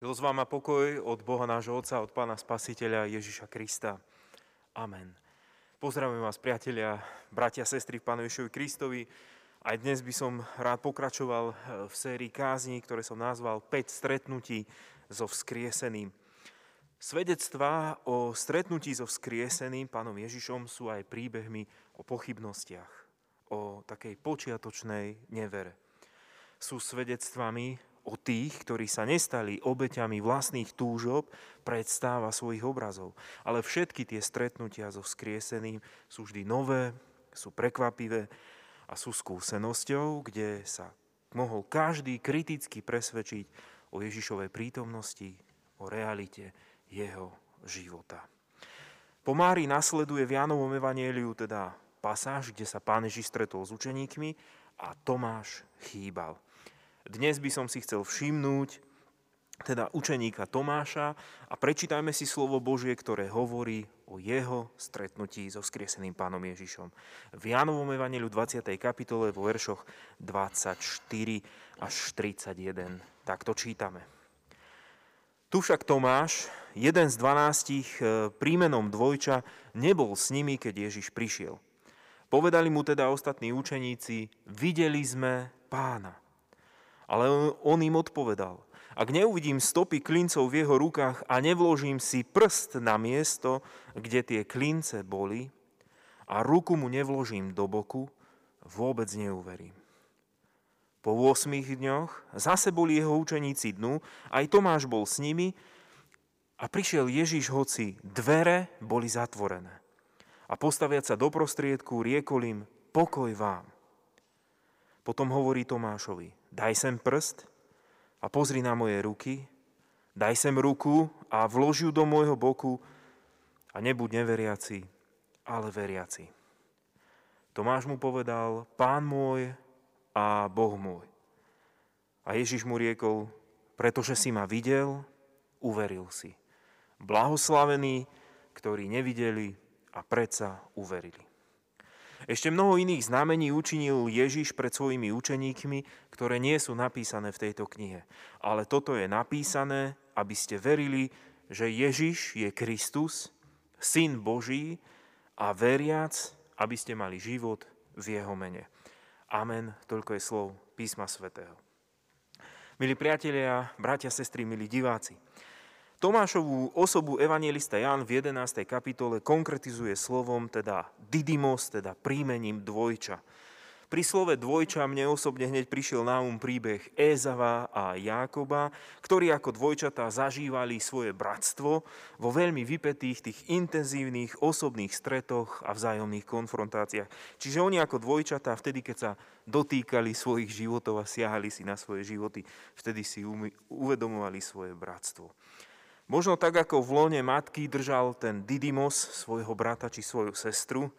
Milosť vám a pokoj od Boha nášho Otca, od Pána Spasiteľa Ježiša Krista. Amen. Pozdravujem vás, priatelia, bratia, sestry v Pánu Ježišovi Kristovi. Aj dnes by som rád pokračoval v sérii kázní, ktoré som nazval 5 stretnutí so vzkrieseným. Svedectvá o stretnutí so vzkrieseným Pánom Ježišom sú aj príbehmi o pochybnostiach, o takej počiatočnej nevere. Sú svedectvami o tých, ktorí sa nestali obeťami vlastných túžob, predstáva svojich obrazov. Ale všetky tie stretnutia so vzkrieseným sú vždy nové, sú prekvapivé a sú skúsenosťou, kde sa mohol každý kriticky presvedčiť o Ježišovej prítomnosti, o realite jeho života. Po Márii nasleduje v Jánovom evanjeliu teda pasáž, kde sa Pán Ježiš stretol s učeníkmi a Tomáš chýbal. Dnes by som si chcel všimnúť teda učeníka Tomáša a prečítajme si slovo Božie, ktoré hovorí o jeho stretnutí so vzkrieseným Pánom Ježišom. V Jánovom evanjeliu 20. kapitole vo veršoch 24 až 31. Takto čítame. Tu však Tomáš, jeden z 12 prímenom dvojča, nebol s nimi, keď Ježiš prišiel. Povedali mu teda ostatní učeníci: videli sme Pána. Ale on im odpovedal: ak neuvidím stopy klincov v jeho rukách a nevložím si prst na miesto, kde tie klince boli, a ruku mu nevložím do boku, vôbec neuverím. Po 8 dňoch zase boli jeho učeníci dnu, aj Tomáš bol s nimi a prišiel Ježiš, hoci dvere boli zatvorené. A postaviac sa do prostriedku, riekol im: pokoj vám. Potom hovorí Tomášovi: daj sem prst a pozri na moje ruky, daj sem ruku a vlož ju do môjho boku a nebuď neveriaci, ale veriaci. Tomáš mu povedal: Pán môj a Boh môj. A Ježiš mu riekol: pretože si ma videl, uveril si. Blahoslavení, ktorí nevideli a predsa uverili. Ešte mnoho iných znamení učinil Ježiš pred svojimi učeníkmi, ktoré nie sú napísané v tejto knihe. Ale toto je napísané, aby ste verili, že Ježiš je Kristus, Syn Boží, a veriac, aby ste mali život v jeho mene. Amen. Toľko je slov Písma svätého. Milí priatelia, bratia, sestry, milí diváci, Tomášovú osobu evanjelista Ján v 11. kapitole konkretizuje slovom teda didymos, teda prímením dvojča. Pri slove dvojča mne osobne hneď prišiel na úm príbeh Ézava a Jákoba, ktorí ako dvojčatá zažívali svoje bratstvo vo veľmi vypetých, tých intenzívnych osobných stretoch a vzájomných konfrontáciách. Čiže oni ako dvojčatá vtedy, keď sa dotýkali svojich životov a siahali si na svoje životy, vtedy si uvedomovali svoje bratstvo. Možno tak, ako v lone matky držal ten didymos svojho brata či svoju sestru,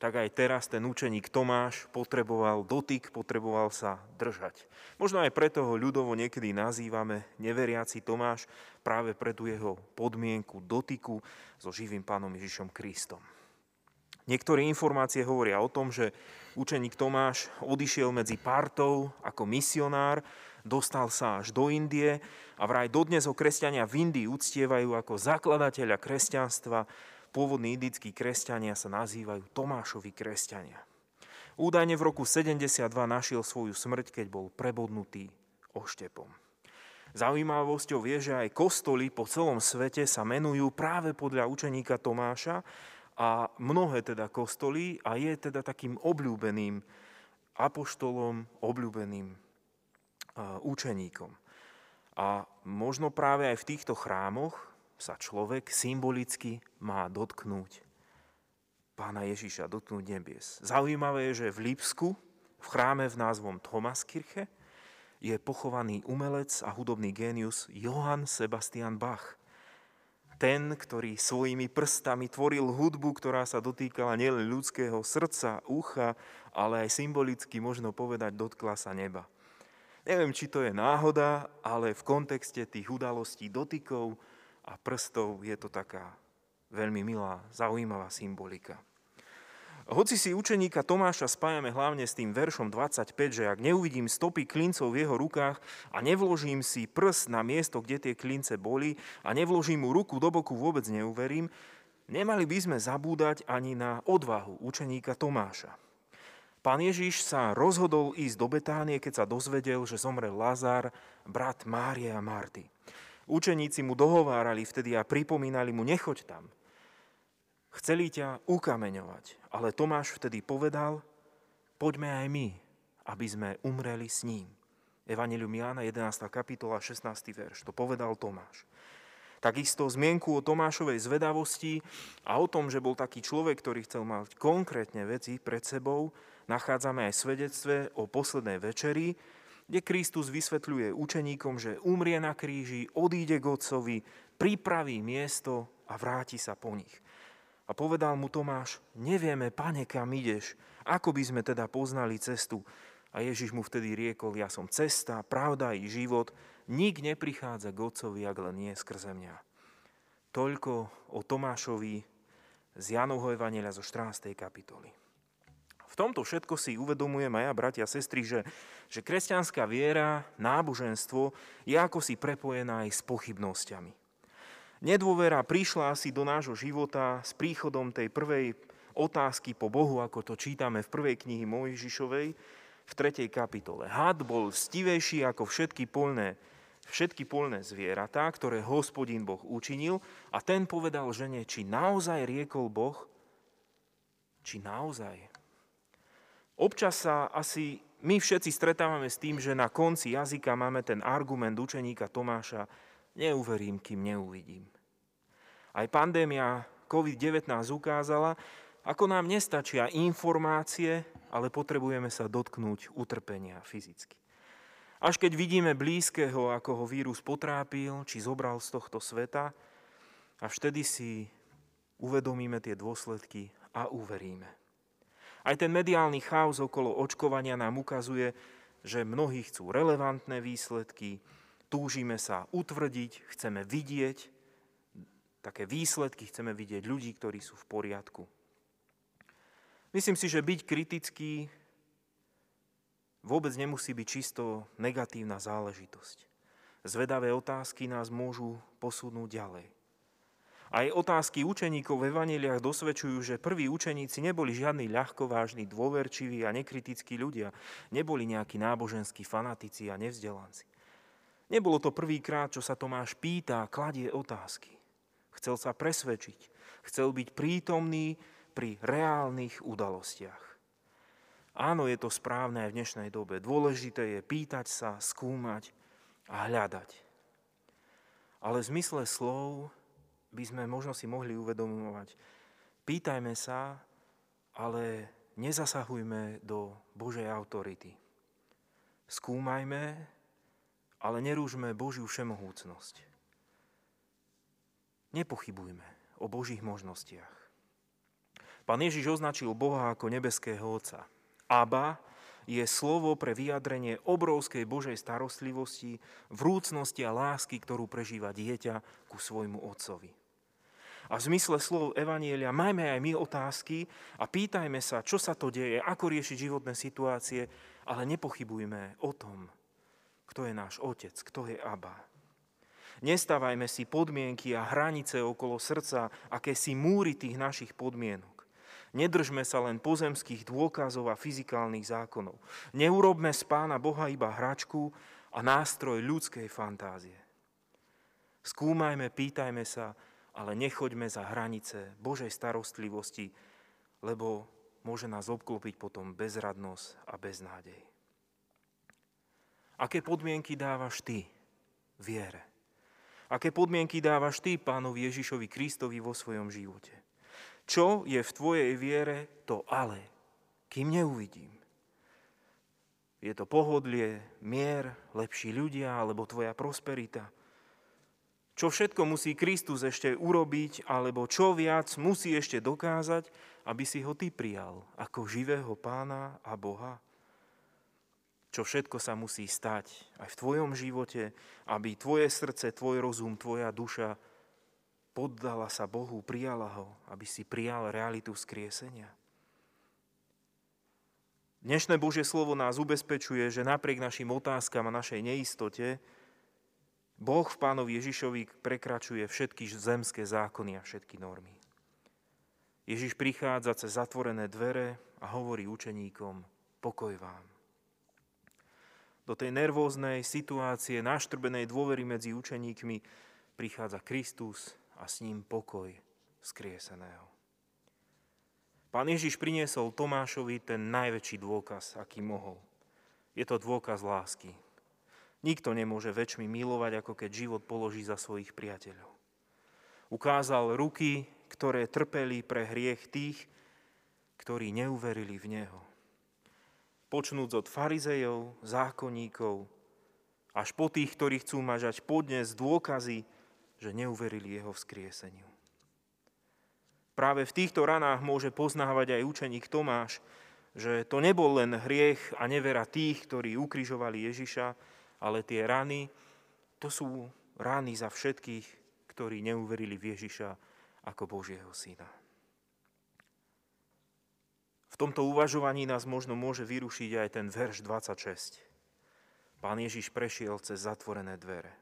tak aj teraz ten učeník Tomáš potreboval dotyk, potreboval sa držať. Možno aj preto ho ľudovo niekedy nazývame neveriaci Tomáš, práve pre tú jeho podmienku dotyku so živým Pánom Ježišom Kristom. Niektoré informácie hovoria o tom, že učeník Tomáš odišiel medzi pártov ako misionár, dostal sa až do Indie a vraj dodnes ho kresťania v Indii uctievajú ako zakladateľa kresťanstva. Pôvodní indickí kresťania sa nazývajú Tomášovi kresťania. Údajne v roku 72 našiel svoju smrť, keď bol prebodnutý oštepom. Zaujímavosťou je, že aj kostoly po celom svete sa menujú práve podľa učeníka Tomáša, a mnohé teda kostolí, a je teda takým obľúbeným apoštolom, obľúbeným učeníkom. A možno práve aj v týchto chrámoch sa človek symbolicky má dotknúť Pána Ježiša, dotknúť nebies. Zaujímavé je, že v Lipsku, v chráme v názvom Thomaskirche, je pochovaný umelec a hudobný génius Johann Sebastian Bach. Ten, ktorý svojimi prstami tvoril hudbu, ktorá sa dotýkala nielen ľudského srdca, ucha, ale aj symbolicky, možno povedať, dotkla sa neba. Neviem, či to je náhoda, ale v kontexte tých udalostí dotykov a prstov je to taká veľmi milá, zaujímavá symbolika. Hoci si učeníka Tomáša spájame hlavne s tým veršom 25, že ak neuvidím stopy klincov v jeho rukách a nevložím si prst na miesto, kde tie klince boli a nevložím mu ruku do boku, vôbec neuverím, nemali by sme zabúdať ani na odvahu učeníka Tomáša. Pán Ježiš sa rozhodol ísť do Betánie, keď sa dozvedel, že zomrel Lazar, brat Márie a Marty. Učeníci mu dohovárali vtedy a pripomínali mu, nechoď tam. Chceli ťa ukameňovať, ale Tomáš vtedy povedal, poďme aj my, aby sme umreli s ním. Evanjelium Jána, 11. kapitola, 16. verš, to povedal Tomáš. Takisto zmienku o Tomášovej zvedavosti a o tom, že bol taký človek, ktorý chcel mať konkrétne veci pred sebou, nachádzame aj v svedectve o poslednej večeri, kde Kristus vysvetľuje učeníkom, že umrie na kríži, odíde k Otcovi, pripraví miesto a vráti sa po nich. A povedal mu Tomáš, nevieme, Pane, kam ideš, ako by sme teda poznali cestu. A Ježiš mu vtedy riekol, ja som cesta, pravda i život, nik neprichádza k Otcovi, ak len nie skrze mňa. Toľko o Tomášovi z Jánovho evanjelia zo 14. kapitoly. V tomto všetko si uvedomujem aj ja, bratia a sestry, že kresťanská viera, náboženstvo je ako si prepojená aj s pochybnosťami. Nedôvera prišla asi do nášho života s príchodom tej prvej otázky po Bohu, ako to čítame v prvej knihe Mojžišovej, v 3. kapitole. Had bol stivejší ako všetky poľné zvieratá, ktoré Hospodín Boh učinil, a ten povedal žene, či naozaj riekol Boh, či naozaj. Občas sa asi my všetci stretávame s tým, že na konci jazyka máme ten argument učeníka Tomáša, neuverím, kým neuvidím. Aj pandémia COVID-19 ukázala, ako nám nestačia informácie, ale potrebujeme sa dotknúť utrpenia fyzicky. Až keď vidíme blízkeho, ako ho vírus potrápil, či zobral z tohto sveta, až vtedy si uvedomíme tie dôsledky a uveríme. Aj ten mediálny chaos okolo očkovania nám ukazuje, že mnohí chcú relevantné výsledky, túžime sa utvrdiť, chceme vidieť také výsledky, chceme vidieť ľudí, ktorí sú v poriadku. Myslím si, že byť kritický vôbec nemusí byť čisto negatívna záležitosť. Zvedavé otázky nás môžu posunúť ďalej. Aj otázky učeníkov v evanjeliách dosvedčujú, že prví učeníci neboli žiadni ľahkovážni, dôverčiví a nekritickí ľudia. Neboli nejakí náboženskí fanatici a nevzdelanci. Nebolo to prvýkrát, čo sa Tomáš pýta a kladie otázky. Chcel sa presvedčiť, chcel byť prítomný pri reálnych udalostiach. Áno, je to správne aj v dnešnej dobe. Dôležité je pýtať sa, skúmať a hľadať. Ale v zmysle slov by sme možno si mohli uvedomovať. Pýtajme sa, ale nezasahujme do Božej autority. Skúmajme, ale nerúžme Božiu všemohúcnosť. Nepochybujme o Božích možnostiach. Pán Ježiš označil Boha ako nebeského Otca. Abba je slovo pre vyjadrenie obrovskej Božej starostlivosti, vrúcnosti a lásky, ktorú prežíva dieťa ku svojmu Otcovi. A v zmysle slov evanjelia majme aj my otázky a pýtajme sa, čo sa to deje, ako riešiť životné situácie, ale nepochybujme o tom, kto je náš Otec, kto je Abba. Nestávajme si podmienky a hranice okolo srdca, akési múry tých našich podmienok. Nedržme sa len pozemských dôkazov a fyzikálnych zákonov. Neurobme z Pána Boha iba hračku a nástroj ľudskej fantázie. Skúmajme, pýtajme sa, ale nechoďme za hranice Božej starostlivosti, lebo môže nás obklopiť potom bezradnosť a beznádej. Aké podmienky dávaš ty viere? Aké podmienky dávaš ty Pánovi Ježišovi Kristovi vo svojom živote? Čo je v tvojej viere, to ale, kým neuvidím. Je to pohodlie, mier, lepší ľudia, alebo tvoja prosperita. Čo všetko musí Kristus ešte urobiť, alebo čo viac musí ešte dokázať, aby si ho ty prijal ako živého Pána a Boha. Čo všetko sa musí stať aj v tvojom živote, aby tvoje srdce, tvoj rozum, tvoja duša poddala sa Bohu, prijala ho, aby si prijal realitu vzkriesenia. Dnešné Božie slovo nás ubezpečuje, že napriek našim otázkam a našej neistote, Boh v Pánovi Ježišovi prekračuje všetky zemské zákony a všetky normy. Ježiš prichádza cez zatvorené dvere a hovorí učeníkom, pokoj vám. Do tej nervóznej situácie, naštrbenej dôvery medzi učeníkmi prichádza Kristus a s ním pokoj vzkrieseného. Pán Ježiš priniesol Tomášovi ten najväčší dôkaz, aký mohol. Je to dôkaz lásky. Nikto nemôže väčšmi milovať, ako keď život položí za svojich priateľov. Ukázal ruky, ktoré trpeli pre hriech tých, ktorí neuverili v Neho. Počnúc od farizejov, zákonníkov, až po tých, ktorí chcú mažať podnes dôkazy, že neuverili Jeho vzkrieseniu. Práve v týchto ranách môže poznávať aj učeník Tomáš, že to nebol len hriech a nevera tých, ktorí ukrižovali Ježiša, ale tie rany, to sú rany za všetkých, ktorí neuverili v Ježiša ako Božieho Syna. V tomto uvažovaní nás možno môže vyrušiť aj ten verš 26. Pán Ježiš prešiel cez zatvorené dvere.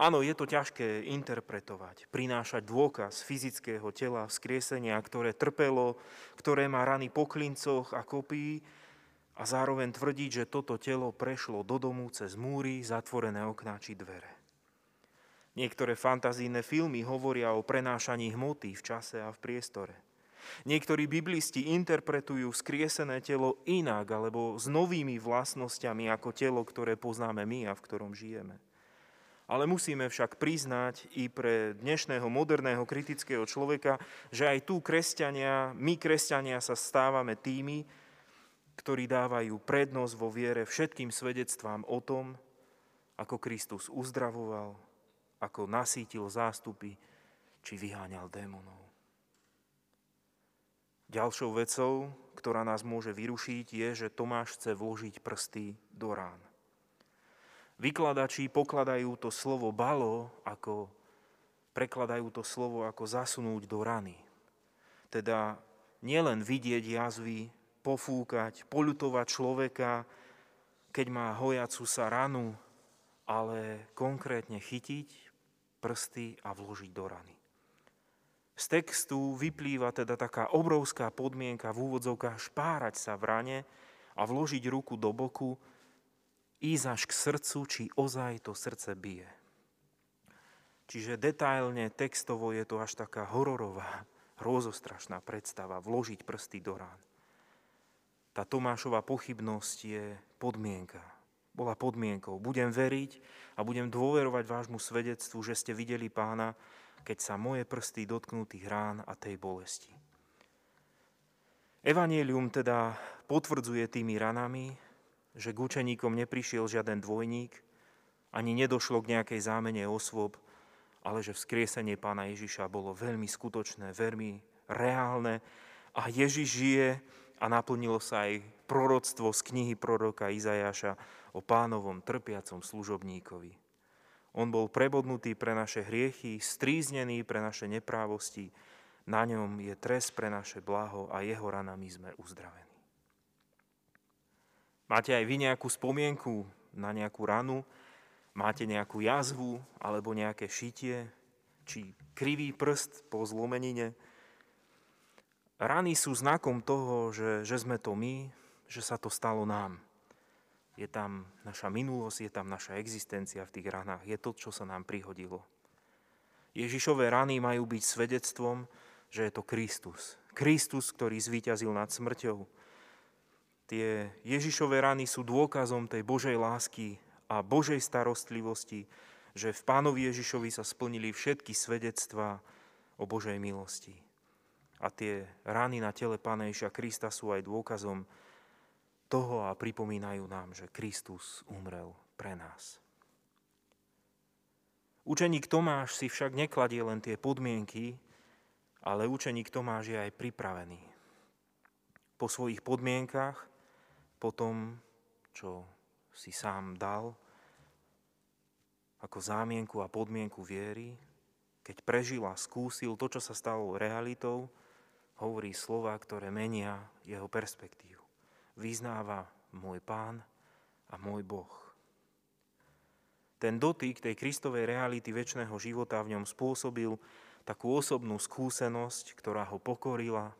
Áno, je to ťažké interpretovať, prinášať dôkaz fyzického tela vzkriesenia, ktoré trpelo, ktoré má rany po klincoch a kopí a zároveň tvrdiť, že toto telo prešlo do domu cez múry, zatvorené okná či dvere. Niektoré fantazijné filmy hovoria o prenášaní hmoty v čase a v priestore. Niektorí biblisti interpretujú vzkriesené telo inak alebo s novými vlastnosťami ako telo, ktoré poznáme my a v ktorom žijeme. Ale musíme však priznať i pre dnešného moderného kritického človeka, že aj tu my kresťania sa stávame tými, ktorí dávajú prednosť vo viere všetkým svedectvám o tom, ako Kristus uzdravoval, ako nasýtil zástupy, či vyháňal démonov. Ďalšou vecou, ktorá nás môže vyrušiť, je, že Tomáš chce vložiť prsty do rán. Vykladači prekladajú to slovo ako zasunúť do rany. Teda nielen vidieť jazvy, pofúkať, poľutovať človeka, keď má hojacu sa ranu, ale konkrétne chytiť prsty a vložiť do rany. Z textu vyplýva teda taká obrovská podmienka v úvodzovkách špárať sa v rane a vložiť ruku do boku, ísť až k srdcu, či ozaj to srdce bije. Čiže detailne, textovo je to až taká hororová, hrozostrašná predstava, vložiť prsty do rán. Tá Tomášova pochybnosť je podmienka. Bola podmienkou. Budem veriť a budem dôverovať vášmu svedectvu, že ste videli Pána, keď sa moje prsty dotknú tých rán a tej bolesti. Evanjelium teda potvrdzuje tými ranami, že k učeníkom neprišiel žiaden dvojník, ani nedošlo k nejakej zámene osôb, ale že vzkriesenie Pána Ježiša bolo veľmi skutočné, veľmi reálne a Ježiš žije a naplnilo sa aj proroctvo z knihy proroka Izajaša o Pánovom trpiacom služobníkovi. On bol prebodnutý pre naše hriechy, stríznený pre naše neprávosti, na ňom je trest pre naše blaho a jeho ranami sme uzdravení. Máte aj vy nejakú spomienku na nejakú ranu? Máte nejakú jazvu alebo nejaké šitie? Či krivý prst po zlomenine? Rany sú znakom toho, že sme to my, že sa to stalo nám. Je tam naša minulosť, je tam naša existencia v tých ranách. Je to, čo sa nám prihodilo. Ježišové rany majú byť svedectvom, že je to Kristus. Kristus, ktorý zvíťazil nad smrťou. Tie Ježišové rany sú dôkazom tej Božej lásky a Božej starostlivosti, že v Pánovi Ježišovi sa splnili všetky svedectvá o Božej milosti. A tie rany na tele Pána Ježiša Krista sú aj dôkazom toho a pripomínajú nám, že Kristus umrel pre nás. Učeník Tomáš si však nekladie len tie podmienky, ale učeník Tomáš je aj pripravený. Po svojich podmienkach, po tom, čo si sám dal, ako zámienku a podmienku viery, keď prežil a skúsil to, čo sa stalo realitou, hovorí slova, ktoré menia jeho perspektívu. vyznáva môj Pán a môj Boh. Ten dotyk tej Kristovej reality večného života v ňom spôsobil takú osobnú skúsenosť, ktorá ho pokorila,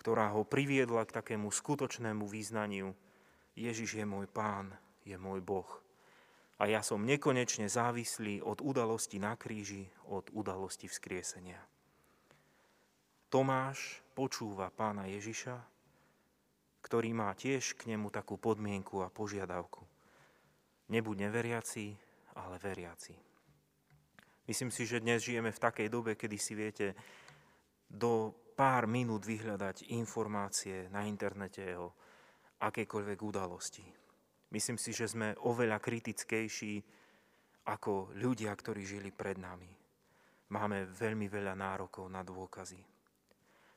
ktorá ho priviedla k takému skutočnému význaniu. Ježiš je môj Pán, je môj Boh. A ja som nekonečne závislý od udalosti na kríži, od udalosti vzkriesenia. Tomáš počúva Pána Ježiša, ktorý má tiež k nemu takú podmienku a požiadavku. Nebuď neveriaci, ale veriaci. Myslím si, že dnes žijeme v takej dobe, kedy si viete do pár minút vyhľadať informácie na internete o akékoľvek udalosti. Myslím si, že sme oveľa kritickejší ako ľudia, ktorí žili pred nami. Máme veľmi veľa nárokov na dôkazy.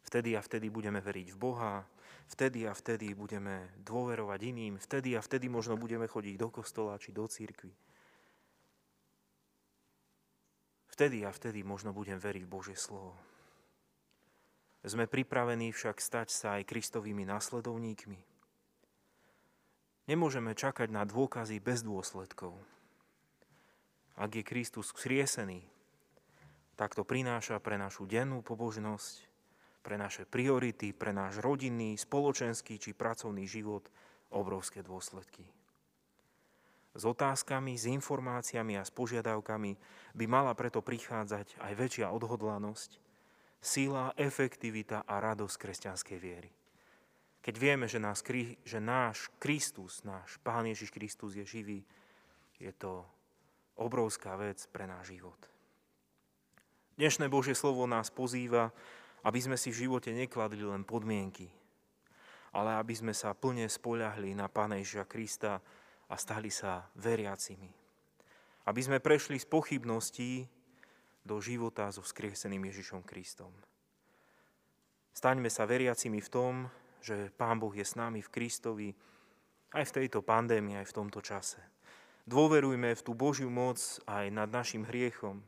Vtedy a vtedy budeme veriť v Boha, vtedy a vtedy budeme dôverovať iným, vtedy a vtedy možno budeme chodiť do kostola či do cirkvi. Vtedy a vtedy možno budem veriť v Božie slovo. Sme pripravení však stať sa aj Kristovými nasledovníkmi. Nemôžeme čakať na dôkazy bez dôsledkov. Ak je Kristus vzkriesený, tak to prináša pre našu dennú pobožnosť, pre naše priority, pre náš rodinný, spoločenský či pracovný život obrovské dôsledky. S otázkami, s informáciami a s požiadavkami by mala preto prichádzať aj väčšia odhodlanosť, sila, efektivita a radosť kresťanskej viery. Keď vieme, že náš Kristus, náš Pán Ježiš Kristus je živý, je to obrovská vec pre náš život. Dnešné Božie slovo nás pozýva, aby sme si v živote nekladli len podmienky, ale aby sme sa plne spoľahli na Pána Ježiša Krista a stali sa veriacimi. Aby sme prešli z pochybností do života so vzkrieseným Ježišom Kristom. Staňme sa veriacimi v tom, že Pán Boh je s nami v Kristovi aj v tejto pandémii, aj v tomto čase. Dôverujme v tú Božiu moc aj nad našim hriechom.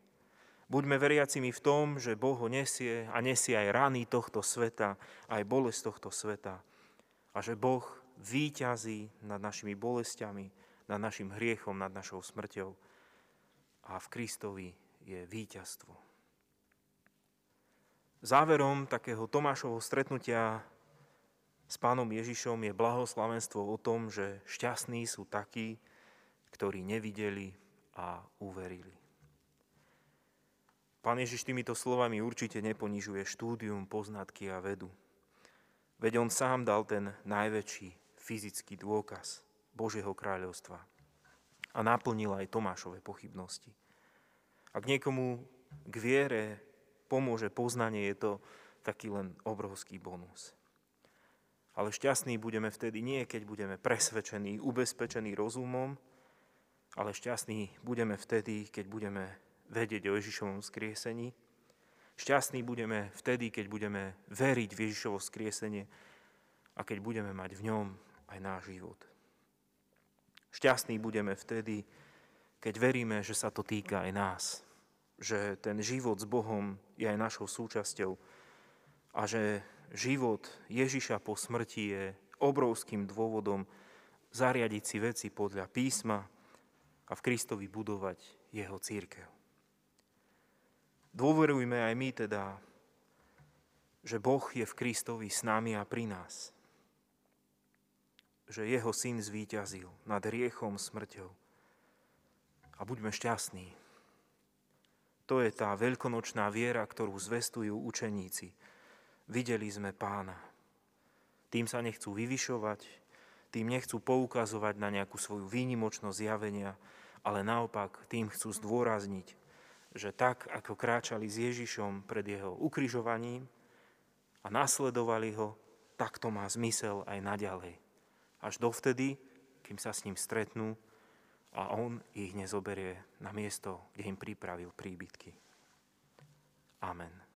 Buďme veriacimi v tom, že Boh ho nesie a nesie aj rany tohto sveta, aj bolesť tohto sveta. A že Boh víťazí nad našimi bolestiami, nad našim hriechom, nad našou smrťou. A v Kristovi je víťazstvo. Záverom takého Tomášovho stretnutia s Pánom Ježišom je blahoslavenstvo o tom, že šťastní sú takí, ktorí nevideli a uverili. Pán Ježiš týmito slovami určite neponižuje štúdium, poznatky a vedu. Veď on sám dal ten najväčší fyzický dôkaz Božieho kráľovstva a naplnil aj Tomášove pochybnosti. Ak niekomu k viere pomôže poznanie, je to taký len obrovský bonus. Ale šťastní budeme vtedy nie, keď budeme presvedčení, ubezpečení rozumom, ale šťastní budeme vtedy, keď budeme vedieť o Ježišovom vzkriesení. Šťastní budeme vtedy, keď budeme veriť v Ježišovo vzkriesenie a keď budeme mať v ňom aj náš život. Šťastní budeme vtedy, keď veríme, že sa to týka aj nás. Že ten život s Bohom je aj našou súčasťou a že život Ježiša po smrti je obrovským dôvodom zariadiť si veci podľa písma a v Kristovi budovať jeho cirkev. Dôverujme aj my teda, že Boh je v Kristovi s nami a pri nás. Že jeho syn zvíťazil nad hriechom, smrťou. A buďme šťastní. To je tá veľkonočná viera, ktorú zvestujú učeníci. Videli sme Pána. Tým sa nechcú vyvyšovať, tým nechcú poukazovať na nejakú svoju výnimočnosť zjavenia, ale naopak tým chcú zdôrazniť, že tak, ako kráčali s Ježišom pred jeho ukrižovaním a nasledovali ho, tak to má zmysel aj naďalej. Až dovtedy, kým sa s ním stretnú a on ich nezoberie na miesto, kde im pripravil príbytky. Amen.